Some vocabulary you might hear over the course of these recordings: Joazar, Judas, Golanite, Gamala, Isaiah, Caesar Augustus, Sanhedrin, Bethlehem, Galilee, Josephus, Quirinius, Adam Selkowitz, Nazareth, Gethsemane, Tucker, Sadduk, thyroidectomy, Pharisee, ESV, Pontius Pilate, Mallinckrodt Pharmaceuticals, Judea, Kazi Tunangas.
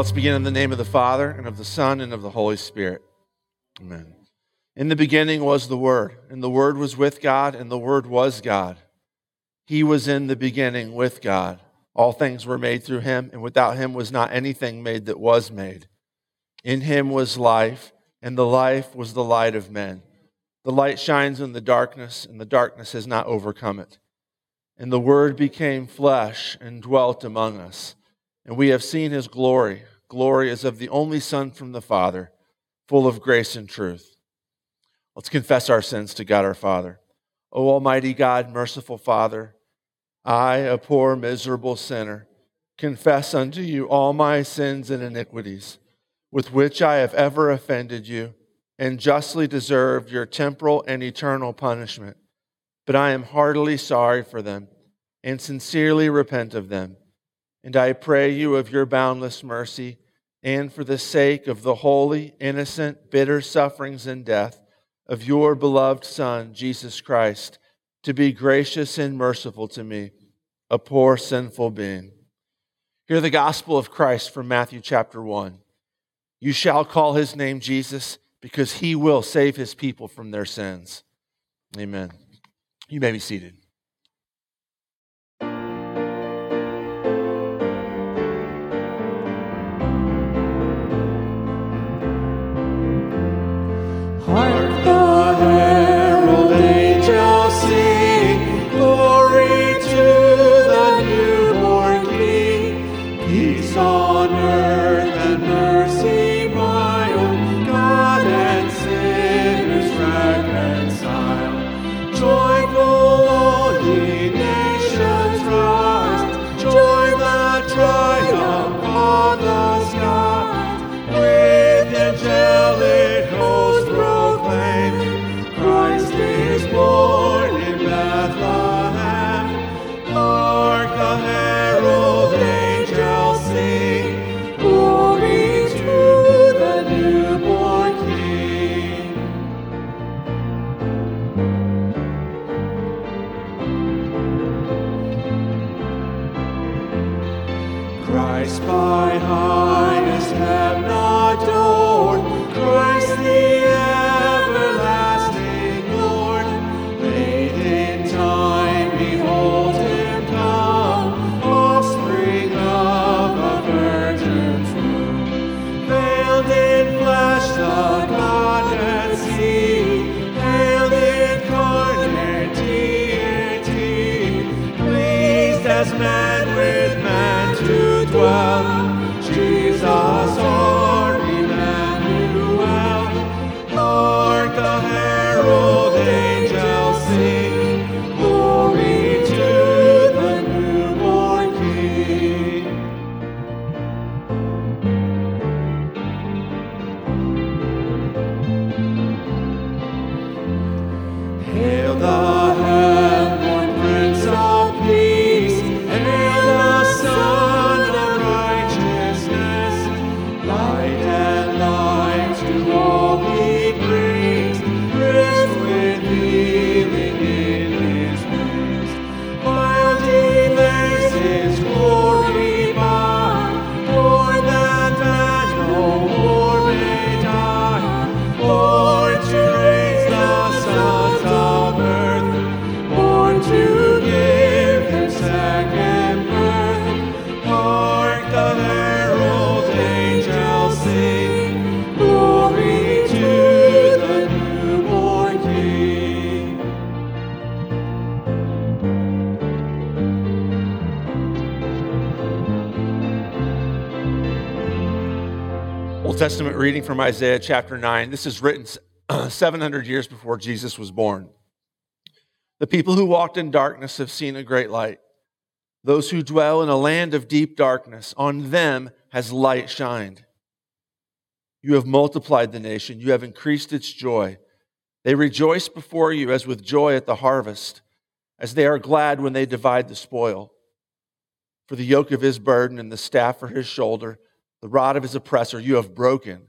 Let's begin in the name of the Father, and of the Son, and of the Holy Spirit. Amen. In the beginning was the Word, and the Word was with God, and the Word was God. He was in the beginning with God. All things were made through him, and without him was not anything made that was made. In him was life, and the life was the light of men. The light shines in the darkness, and the darkness has not overcome it. And the Word became flesh and dwelt among us. And we have seen his glory. Glory as of the only Son from the Father, full of grace and truth. Let's confess our sins to God our Father. O Almighty God, merciful Father, I, a poor, miserable sinner, confess unto you all my sins and iniquities, with which I have ever offended you, and justly deserved your temporal and eternal punishment. But I am heartily sorry for them, and sincerely repent of them. And I pray you of your boundless mercy, and for the sake of the holy, innocent, bitter sufferings and death of your beloved Son, Jesus Christ, to be gracious and merciful to me, a poor, sinful being. Hear the gospel of Christ from Matthew chapter 1. You shall call his name Jesus, because he will save his people from their sins. Amen. You may be seated. Hark the herald angels sing, glory to the newborn King, peace on earth and mercy. Testament reading from Isaiah chapter 9. This is written 700 years before Jesus was born. The people who walked in darkness have seen a great light. Those who dwell in a land of deep darkness, on them has light shined. You have multiplied the nation. You have increased its joy. They rejoice before you as with joy at the harvest, as they are glad when they divide the spoil. For the yoke of his burden and the staff for his shoulder, the rod of his oppressor you have broken,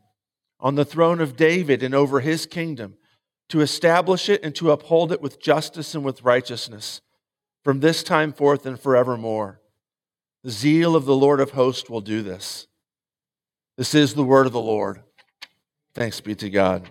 On the throne of David and over his kingdom, to establish it and to uphold it with justice and with righteousness, from this time forth and forevermore. The zeal of the Lord of hosts will do this. This is the word of the Lord. Thanks be to God.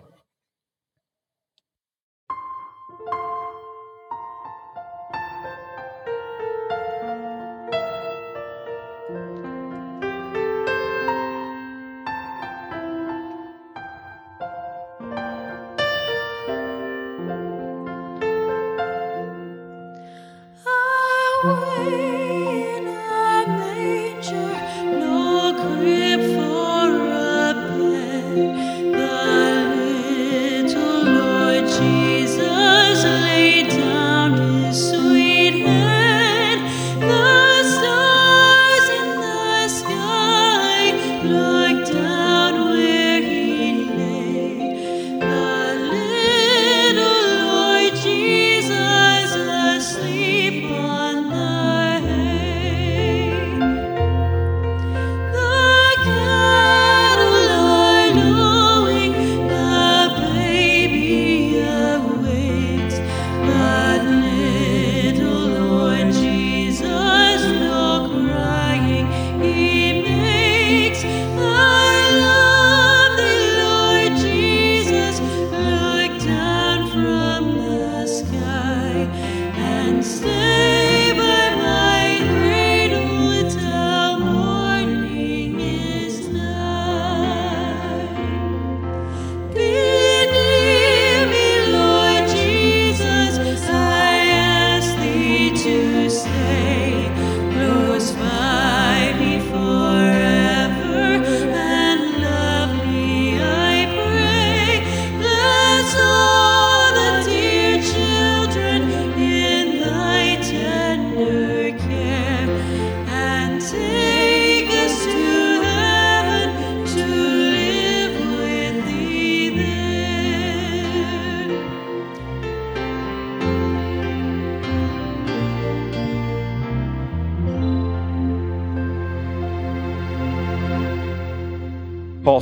Paul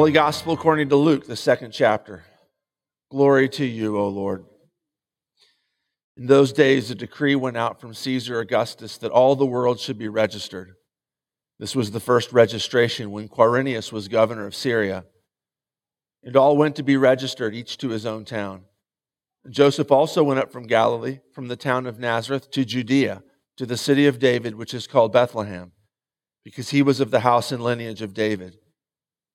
Holy Gospel according to Luke, the second chapter. Glory to you, O Lord. In those days, a decree went out from Caesar Augustus that all the world should be registered. This was the first registration when Quirinius was governor of Syria. And all went to be registered, each to his own town. And Joseph also went up from Galilee, from the town of Nazareth, to Judea, to the city of David, which is called Bethlehem, because he was of the house and lineage of David,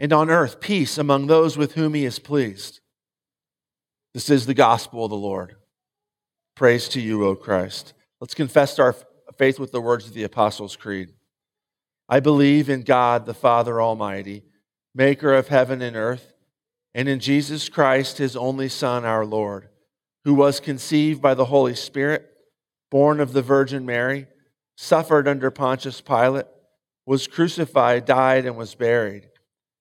and on earth peace among those with whom he is pleased." This is the gospel of the Lord. Praise to you, O Christ. Let's confess our faith with the words of the Apostles' Creed. I believe in God, the Father Almighty, maker of heaven and earth, and in Jesus Christ, his only Son, our Lord, who was conceived by the Holy Spirit, born of the Virgin Mary, suffered under Pontius Pilate, was crucified, died, and was buried.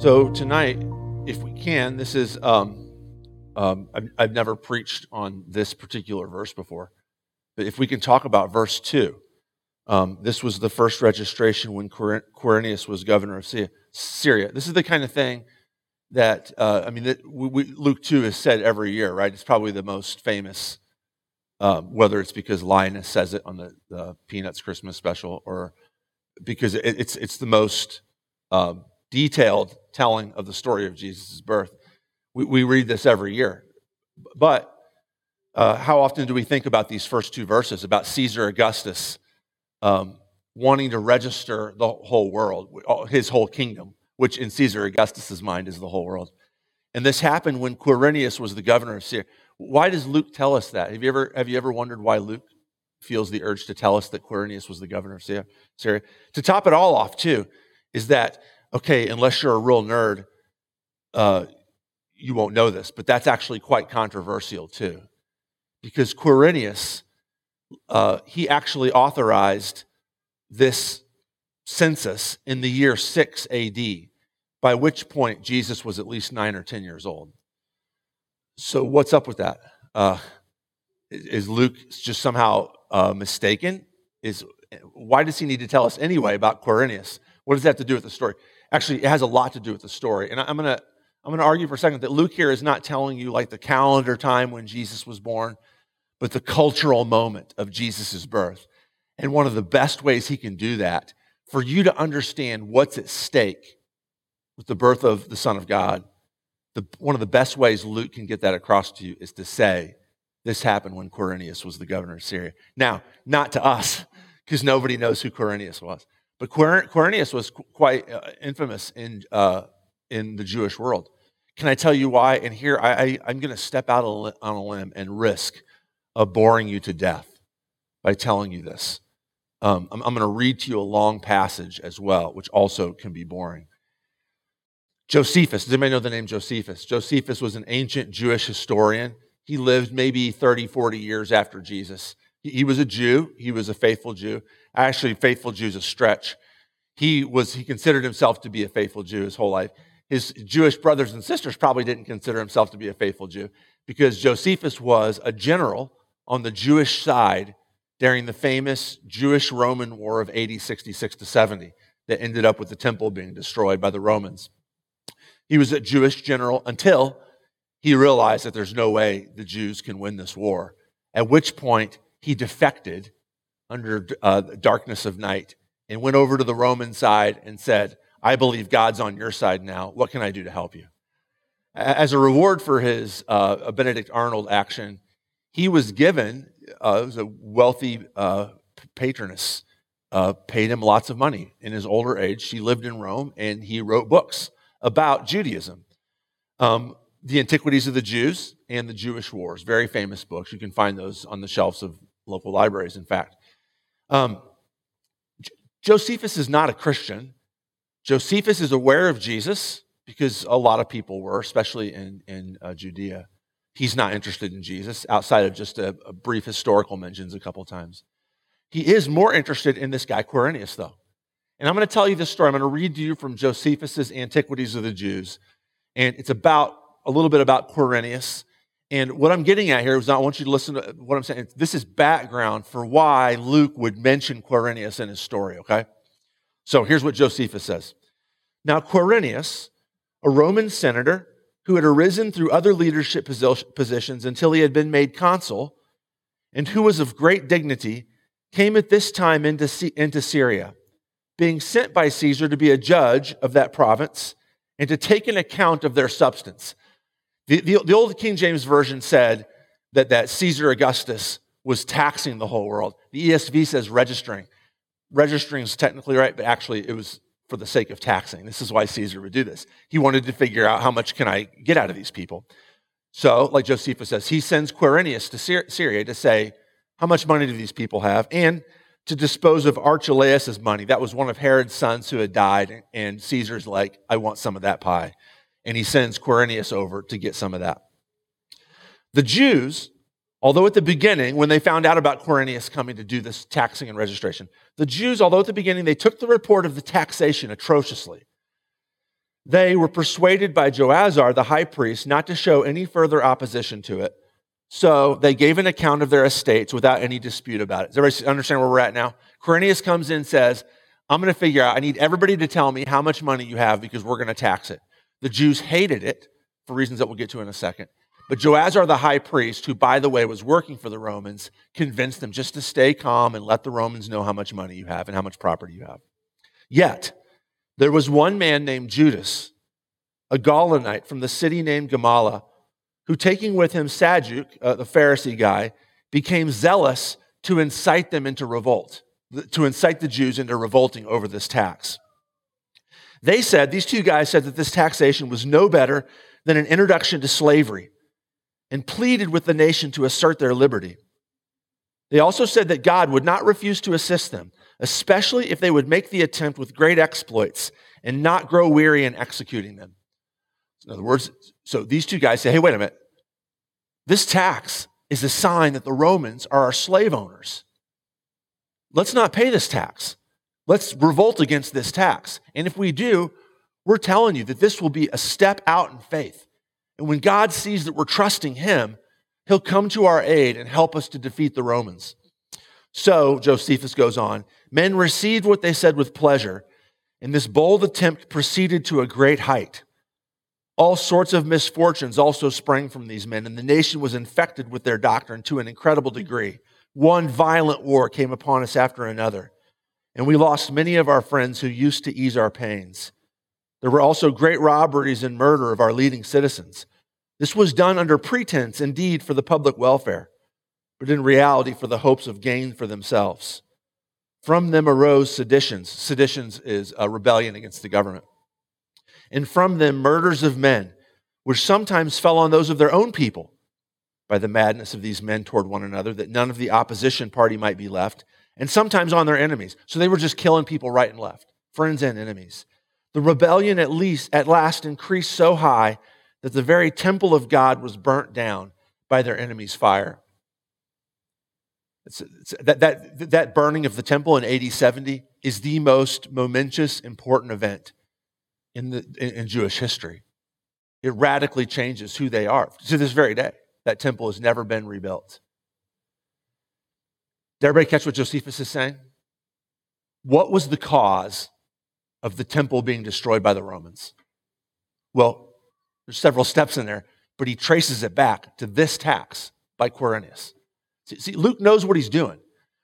So tonight, if we can, this is, I've never preached on this particular verse before, but if we can talk about verse 2, this was the first registration when Quirinius was governor of Syria. This is the kind of thing that Luke 2 is said every year, right? It's probably the most famous whether it's because Linus says it on the Peanuts Christmas special, or because it's the most detailed telling of the story of Jesus' birth. We read this every year. But how often do we think about these first two verses, about Caesar Augustus wanting to register the whole world, his whole kingdom, which in Caesar Augustus' mind is the whole world. And this happened when Quirinius was the governor of Syria. Why does Luke tell us that? Have you ever wondered why Luke feels the urge to tell us that Quirinius was the governor of Syria? To top it all off, too, is that, okay, unless you're a real nerd, you won't know this, but that's actually quite controversial, too. Because Quirinius, he actually authorized this census in the year 6 AD, by which point Jesus was at least 9 or 10 years old. So what's up with that? Is Luke just somehow mistaken? Why does he need to tell us anyway about Quirinius? What does that have to do with the story? Actually, it has a lot to do with the story. And I'm going to argue for a second that Luke here is not telling you like the calendar time when Jesus was born, but the cultural moment of Jesus' birth. And one of the best ways he can do that, for you to understand what's at stake with the birth of the Son of God, one of the best ways Luke can get that across to you is to say, this happened when Quirinius was the governor of Syria. Now, not to us, because nobody knows who Quirinius was. But Quirinius was quite infamous in the Jewish world. Can I tell you why? And here, I'm going to step out on a limb and risk boring you to death by telling you this. I'm going to read to you a long passage as well, which also can be boring. Josephus, does anybody know the name Josephus? Josephus was an ancient Jewish historian. He lived maybe 30, 40 years after Jesus. He was a Jew. He was a faithful Jew. Actually, faithful Jew is a stretch. He considered himself to be a faithful Jew his whole life. His Jewish brothers and sisters probably didn't consider himself to be a faithful Jew because Josephus was a general on the Jewish side during the famous Jewish-Roman War of AD 66 to 70 that ended up with the temple being destroyed by the Romans. He was a Jewish general until he realized that there's no way the Jews can win this war, at which point he defected under the darkness of night and went over to the Roman side and said, I believe God's on your side now. What can I do to help you? As a reward for his Benedict Arnold action, he was given, it was a wealthy patroness, paid him lots of money in his older age. She lived in Rome, and he wrote books about Judaism, the Antiquities of the Jews and the Jewish Wars, very famous books. You can find those on the shelves of local libraries, in fact. Josephus is not a Christian. Josephus is aware of Jesus because a lot of people were, especially in Judea. He's not interested in Jesus outside of just a brief historical mentions a couple times. He is more interested in this guy Quirinius, though. And I'm going to tell you this story. I'm going to read to you from Josephus' Antiquities of the Jews. And it's about a little bit about Quirinius. And what I'm getting at here is I want you to listen to what I'm saying. This is background for why Luke would mention Quirinius in his story, okay? So here's what Josephus says. Now Quirinius, a Roman senator who had arisen through other leadership positions until he had been made consul and who was of great dignity, came at this time into Syria, being sent by Caesar to be a judge of that province and to take an account of their substance. The old King James Version said that Caesar Augustus was taxing the whole world. The ESV says registering. Registering is technically right, but actually it was for the sake of taxing. This is why Caesar would do this. He wanted to figure out how much can I get out of these people. So, like Josephus says, he sends Quirinius to Syria to say, how much money do these people have? And to dispose of Archelaus's money. That was one of Herod's sons who had died, and Caesar's like, I want some of that pie. And he sends Quirinius over to get some of that. The Jews, although at the beginning, when they found out about Quirinius coming to do this taxing and registration, they took the report of the taxation atrociously. They were persuaded by Joazar, the high priest, not to show any further opposition to it. So they gave an account of their estates without any dispute about it. Does everybody understand where we're at now? Quirinius comes in and says, I'm going to figure out, I need everybody to tell me how much money you have because we're going to tax it. The Jews hated it for reasons that we'll get to in a second. But Joazar the high priest, who, by the way, was working for the Romans, convinced them just to stay calm and let the Romans know how much money you have and how much property you have. Yet, there was one man named Judas, a Golanite from the city named Gamala, who, taking with him Sadduk, the Pharisee guy, became zealous to incite them into revolt, to incite the Jews into revolting over this tax. They said, these two guys said that this taxation was no better than an introduction to slavery, and pleaded with the nation to assert their liberty. They also said that God would not refuse to assist them, especially if they would make the attempt with great exploits and not grow weary in executing them. In other words, so these two guys say, hey, wait a minute. This tax is a sign that the Romans are our slave owners. Let's not pay this tax. Let's revolt against this tax. And if we do, we're telling you that this will be a step out in faith. And when God sees that we're trusting him, he'll come to our aid and help us to defeat the Romans. So, Josephus goes on, men received what they said with pleasure, and this bold attempt proceeded to a great height. All sorts of misfortunes also sprang from these men, and the nation was infected with their doctrine to an incredible degree. One violent war came upon us after another, and we lost many of our friends who used to ease our pains. There were also great robberies and murder of our leading citizens. This was done under pretense, indeed, for the public welfare, but in reality for the hopes of gain for themselves. From them arose seditions. Seditions is a rebellion against the government. And from them murders of men, which sometimes fell on those of their own people by the madness of these men toward one another, that none of the opposition party might be left, and sometimes on their enemies. So they were just killing people right and left, friends and enemies. The rebellion at last increased so high that the very temple of God was burnt down by their enemy's fire. That burning of the temple in AD 70 is the most momentous, important event in Jewish history. It radically changes who they are. To this very day, that temple has never been rebuilt. Did everybody catch what Josephus is saying? What was the cause of the temple being destroyed by the Romans? Well, there's several steps in there, but he traces it back to this tax by Quirinius. See, Luke knows what he's doing.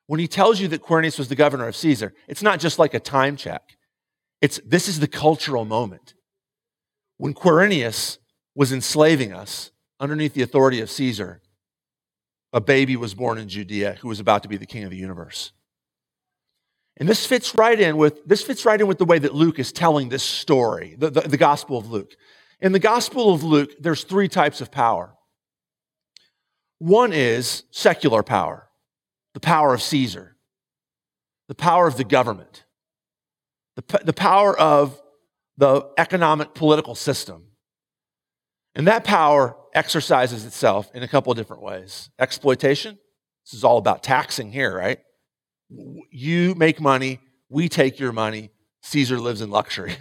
When he tells you that Quirinius was the governor of Caesar, it's not just like a time check. This is the cultural moment. When Quirinius was enslaving us underneath the authority of Caesar, a baby was born in Judea who was about to be the king of the universe. And this fits right in with the way that Luke is telling this story, the Gospel of Luke. In the Gospel of Luke, there's three types of power. One is secular power, the power of Caesar, the power of the government, the power of the economic political system. And that power exercises itself in a couple of different ways. Exploitation, this is all about taxing here, right? You make money, we take your money, Caesar lives in luxury.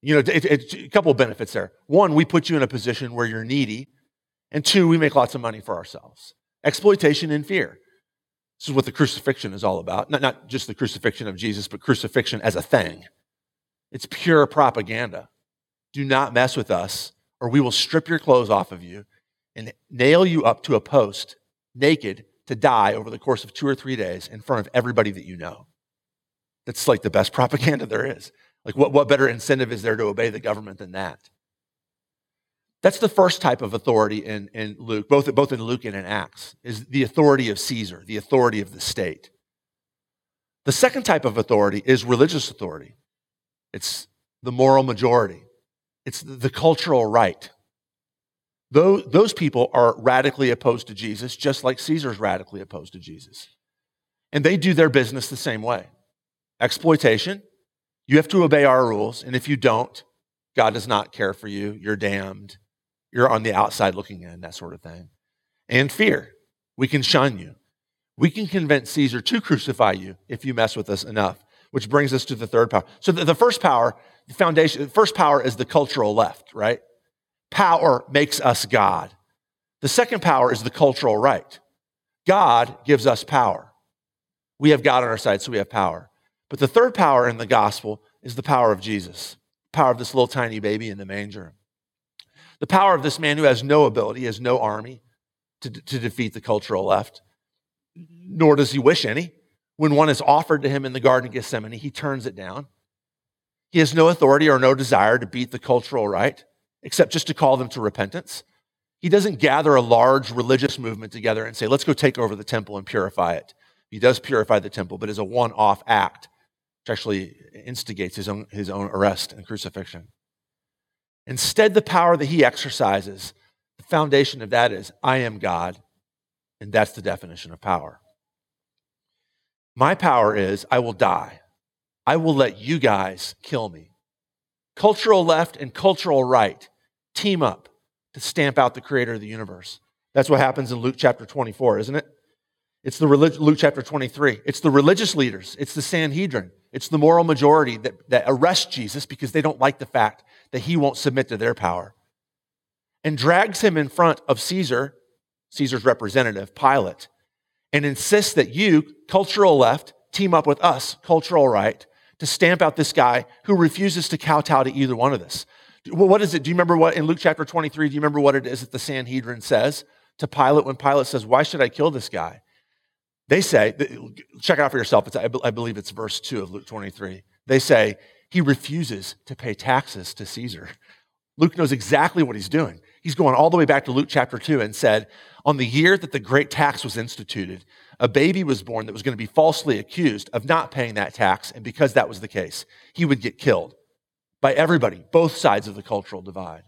You know, it's a couple of benefits there. One, we put you in a position where you're needy, and two, we make lots of money for ourselves. Exploitation and fear. This is what the crucifixion is all about. Not just the crucifixion of Jesus, but crucifixion as a thing. It's pure propaganda. Do not mess with us, or we will strip your clothes off of you and nail you up to a post naked to die over the course of 2 or 3 days in front of everybody that you know. That's like the best propaganda there is. Like what better incentive is there to obey the government than that? That's the first type of authority in Luke, both in Luke and in Acts, is the authority of Caesar, the authority of the state. The second type of authority is religious authority. It's the moral majority. It's the cultural right. Those people are radically opposed to Jesus, just like Caesar's radically opposed to Jesus. And they do their business the same way. Exploitation, you have to obey our rules, and if you don't, God does not care for you, you're damned, you're on the outside looking in, that sort of thing. And fear, we can shun you. We can convince Caesar to crucify you if you mess with us enough, which brings us to the third power. So the first power, the foundation, the first power is the cultural left, right? Power makes us God. The second power is the cultural right. God gives us power. We have God on our side, so we have power. But the third power in the gospel is the power of Jesus, the power of this little tiny baby in the manger. The power of this man who has no ability, has no army to defeat the cultural left, nor does he wish any. When one is offered to him in the Garden of Gethsemane, he turns it down. He has no authority or no desire to beat the cultural right, except just to call them to repentance. He doesn't gather a large religious movement together and say, let's go take over the temple and purify it. He does purify the temple, but is a one-off act, which actually instigates his own arrest and crucifixion. Instead, the power that he exercises, the foundation of that is, I am God, and that's the definition of power. My power is, I will die. I will let you guys kill me. Cultural left and cultural right team up to stamp out the creator of the universe. That's what happens in Luke chapter 24, isn't it? It's Luke chapter 23. It's the religious leaders. It's the Sanhedrin. It's the moral majority that arrest Jesus because they don't like the fact that he won't submit to their power, and drags him in front of Caesar, Caesar's representative, Pilate, and insists that you, cultural left, team up with us, cultural right, to stamp out this guy who refuses to kowtow to either one of us. What is it? Do you remember what, in Luke chapter 23, do you remember what it is that the Sanhedrin says to Pilate when Pilate says, why should I kill this guy? They say, check it out for yourself, I believe it's verse 2 of Luke 23. They say, he refuses to pay taxes to Caesar. Luke knows exactly what he's doing. He's going all the way back to Luke chapter 2 and said, on the year that the great tax was instituted, a baby was born that was going to be falsely accused of not paying that tax, and because that was the case, he would get killed by everybody, both sides of the cultural divide.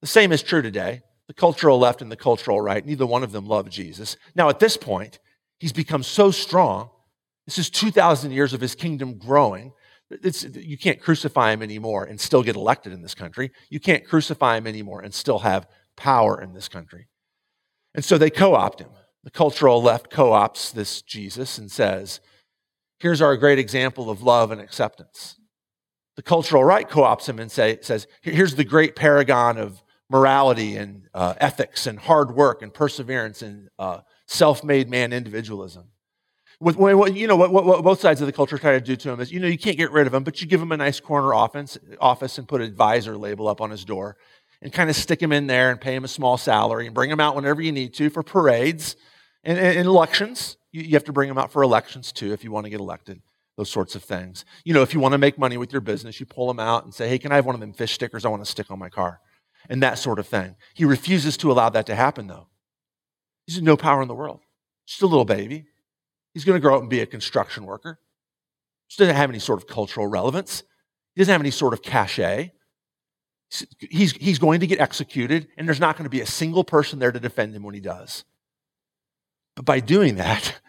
The same is true today. The cultural left and the cultural right, neither one of them love Jesus. Now at this point, he's become so strong, this is 2,000 years of his kingdom growing. You can't crucify him anymore and still get elected in this country. You can't crucify him anymore and still have power in this country. And so they co-opt him. The cultural left co-opts this Jesus and says, here's our great example of love and acceptance. The cultural right co-opts him and says, here's the great paragon of morality and ethics and hard work and perseverance and self-made man individualism. What both sides of the culture try to do to him is, you can't get rid of him, but you give him a nice corner office and put an advisor label up on his door and kind of stick him in there and pay him a small salary and bring him out whenever you need to for parades and elections. You have to bring him out for elections too if you want to get elected, those sorts of things. If you want to make money with your business, you pull him out and say, hey, can I have one of them fish stickers I want to stick on my car? And that sort of thing. He refuses to allow that to happen though. He's no power in the world. Just a little baby. He's going to grow up and be a construction worker. He doesn't have any sort of cultural relevance. He doesn't have any sort of cachet. He's going to get executed, and there's not going to be a single person there to defend him when he does. But by doing that,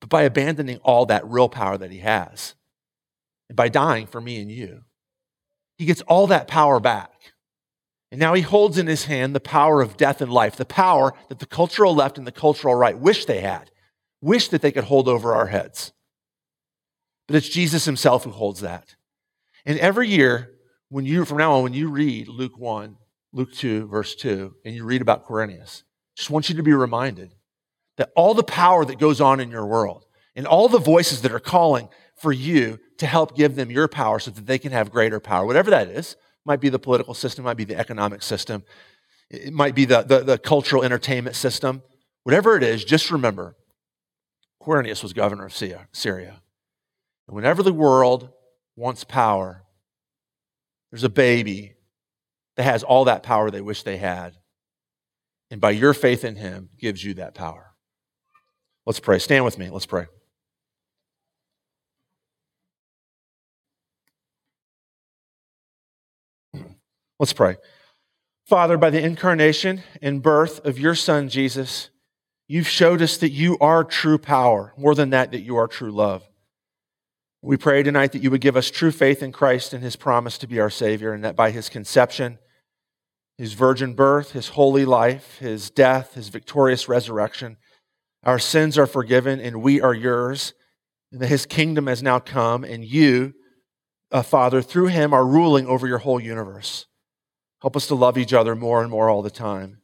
but by abandoning all that real power that he has, and by dying for me and you, he gets all that power back. And now he holds in his hand the power of death and life, the power that the cultural left and the cultural right wish they had. Wish that they could hold over our heads. But it's Jesus himself who holds that. And every year, from now on, when you read Luke 1, Luke 2, verse 2, and you read about Quirinius, just want you to be reminded that all the power that goes on in your world and all the voices that are calling for you to help give them your power so that they can have greater power, whatever that is, might be the political system, might be the economic system, it might be the cultural entertainment system, whatever it is, just remember, Quirinius was governor of Syria. And whenever the world wants power, there's a baby that has all that power they wish they had. And by your faith in him, gives you that power. Let's pray. Stand with me. Let's pray. Let's pray. Father, by the incarnation and birth of your son, Jesus, you've showed us that you are true power, more than that you are true love. We pray tonight that you would give us true faith in Christ and his promise to be our Savior, and that by his conception, his virgin birth, his holy life, his death, his victorious resurrection, our sins are forgiven and we are yours, and that his kingdom has now come, and you, Father, through him are ruling over your whole universe. Help us to love each other more and more all the time.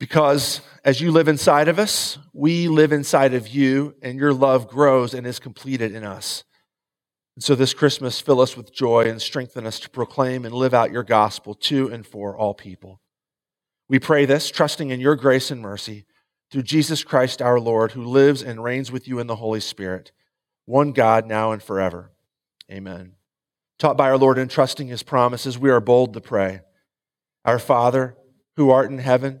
Because as you live inside of us, we live inside of you, and your love grows and is completed in us. And so this Christmas, fill us with joy and strengthen us to proclaim and live out your gospel to and for all people. We pray this, trusting in your grace and mercy, through Jesus Christ our Lord, who lives and reigns with you in the Holy Spirit, one God, now and forever. Amen. Taught by our Lord and trusting his promises, we are bold to pray. Our Father, who art in heaven,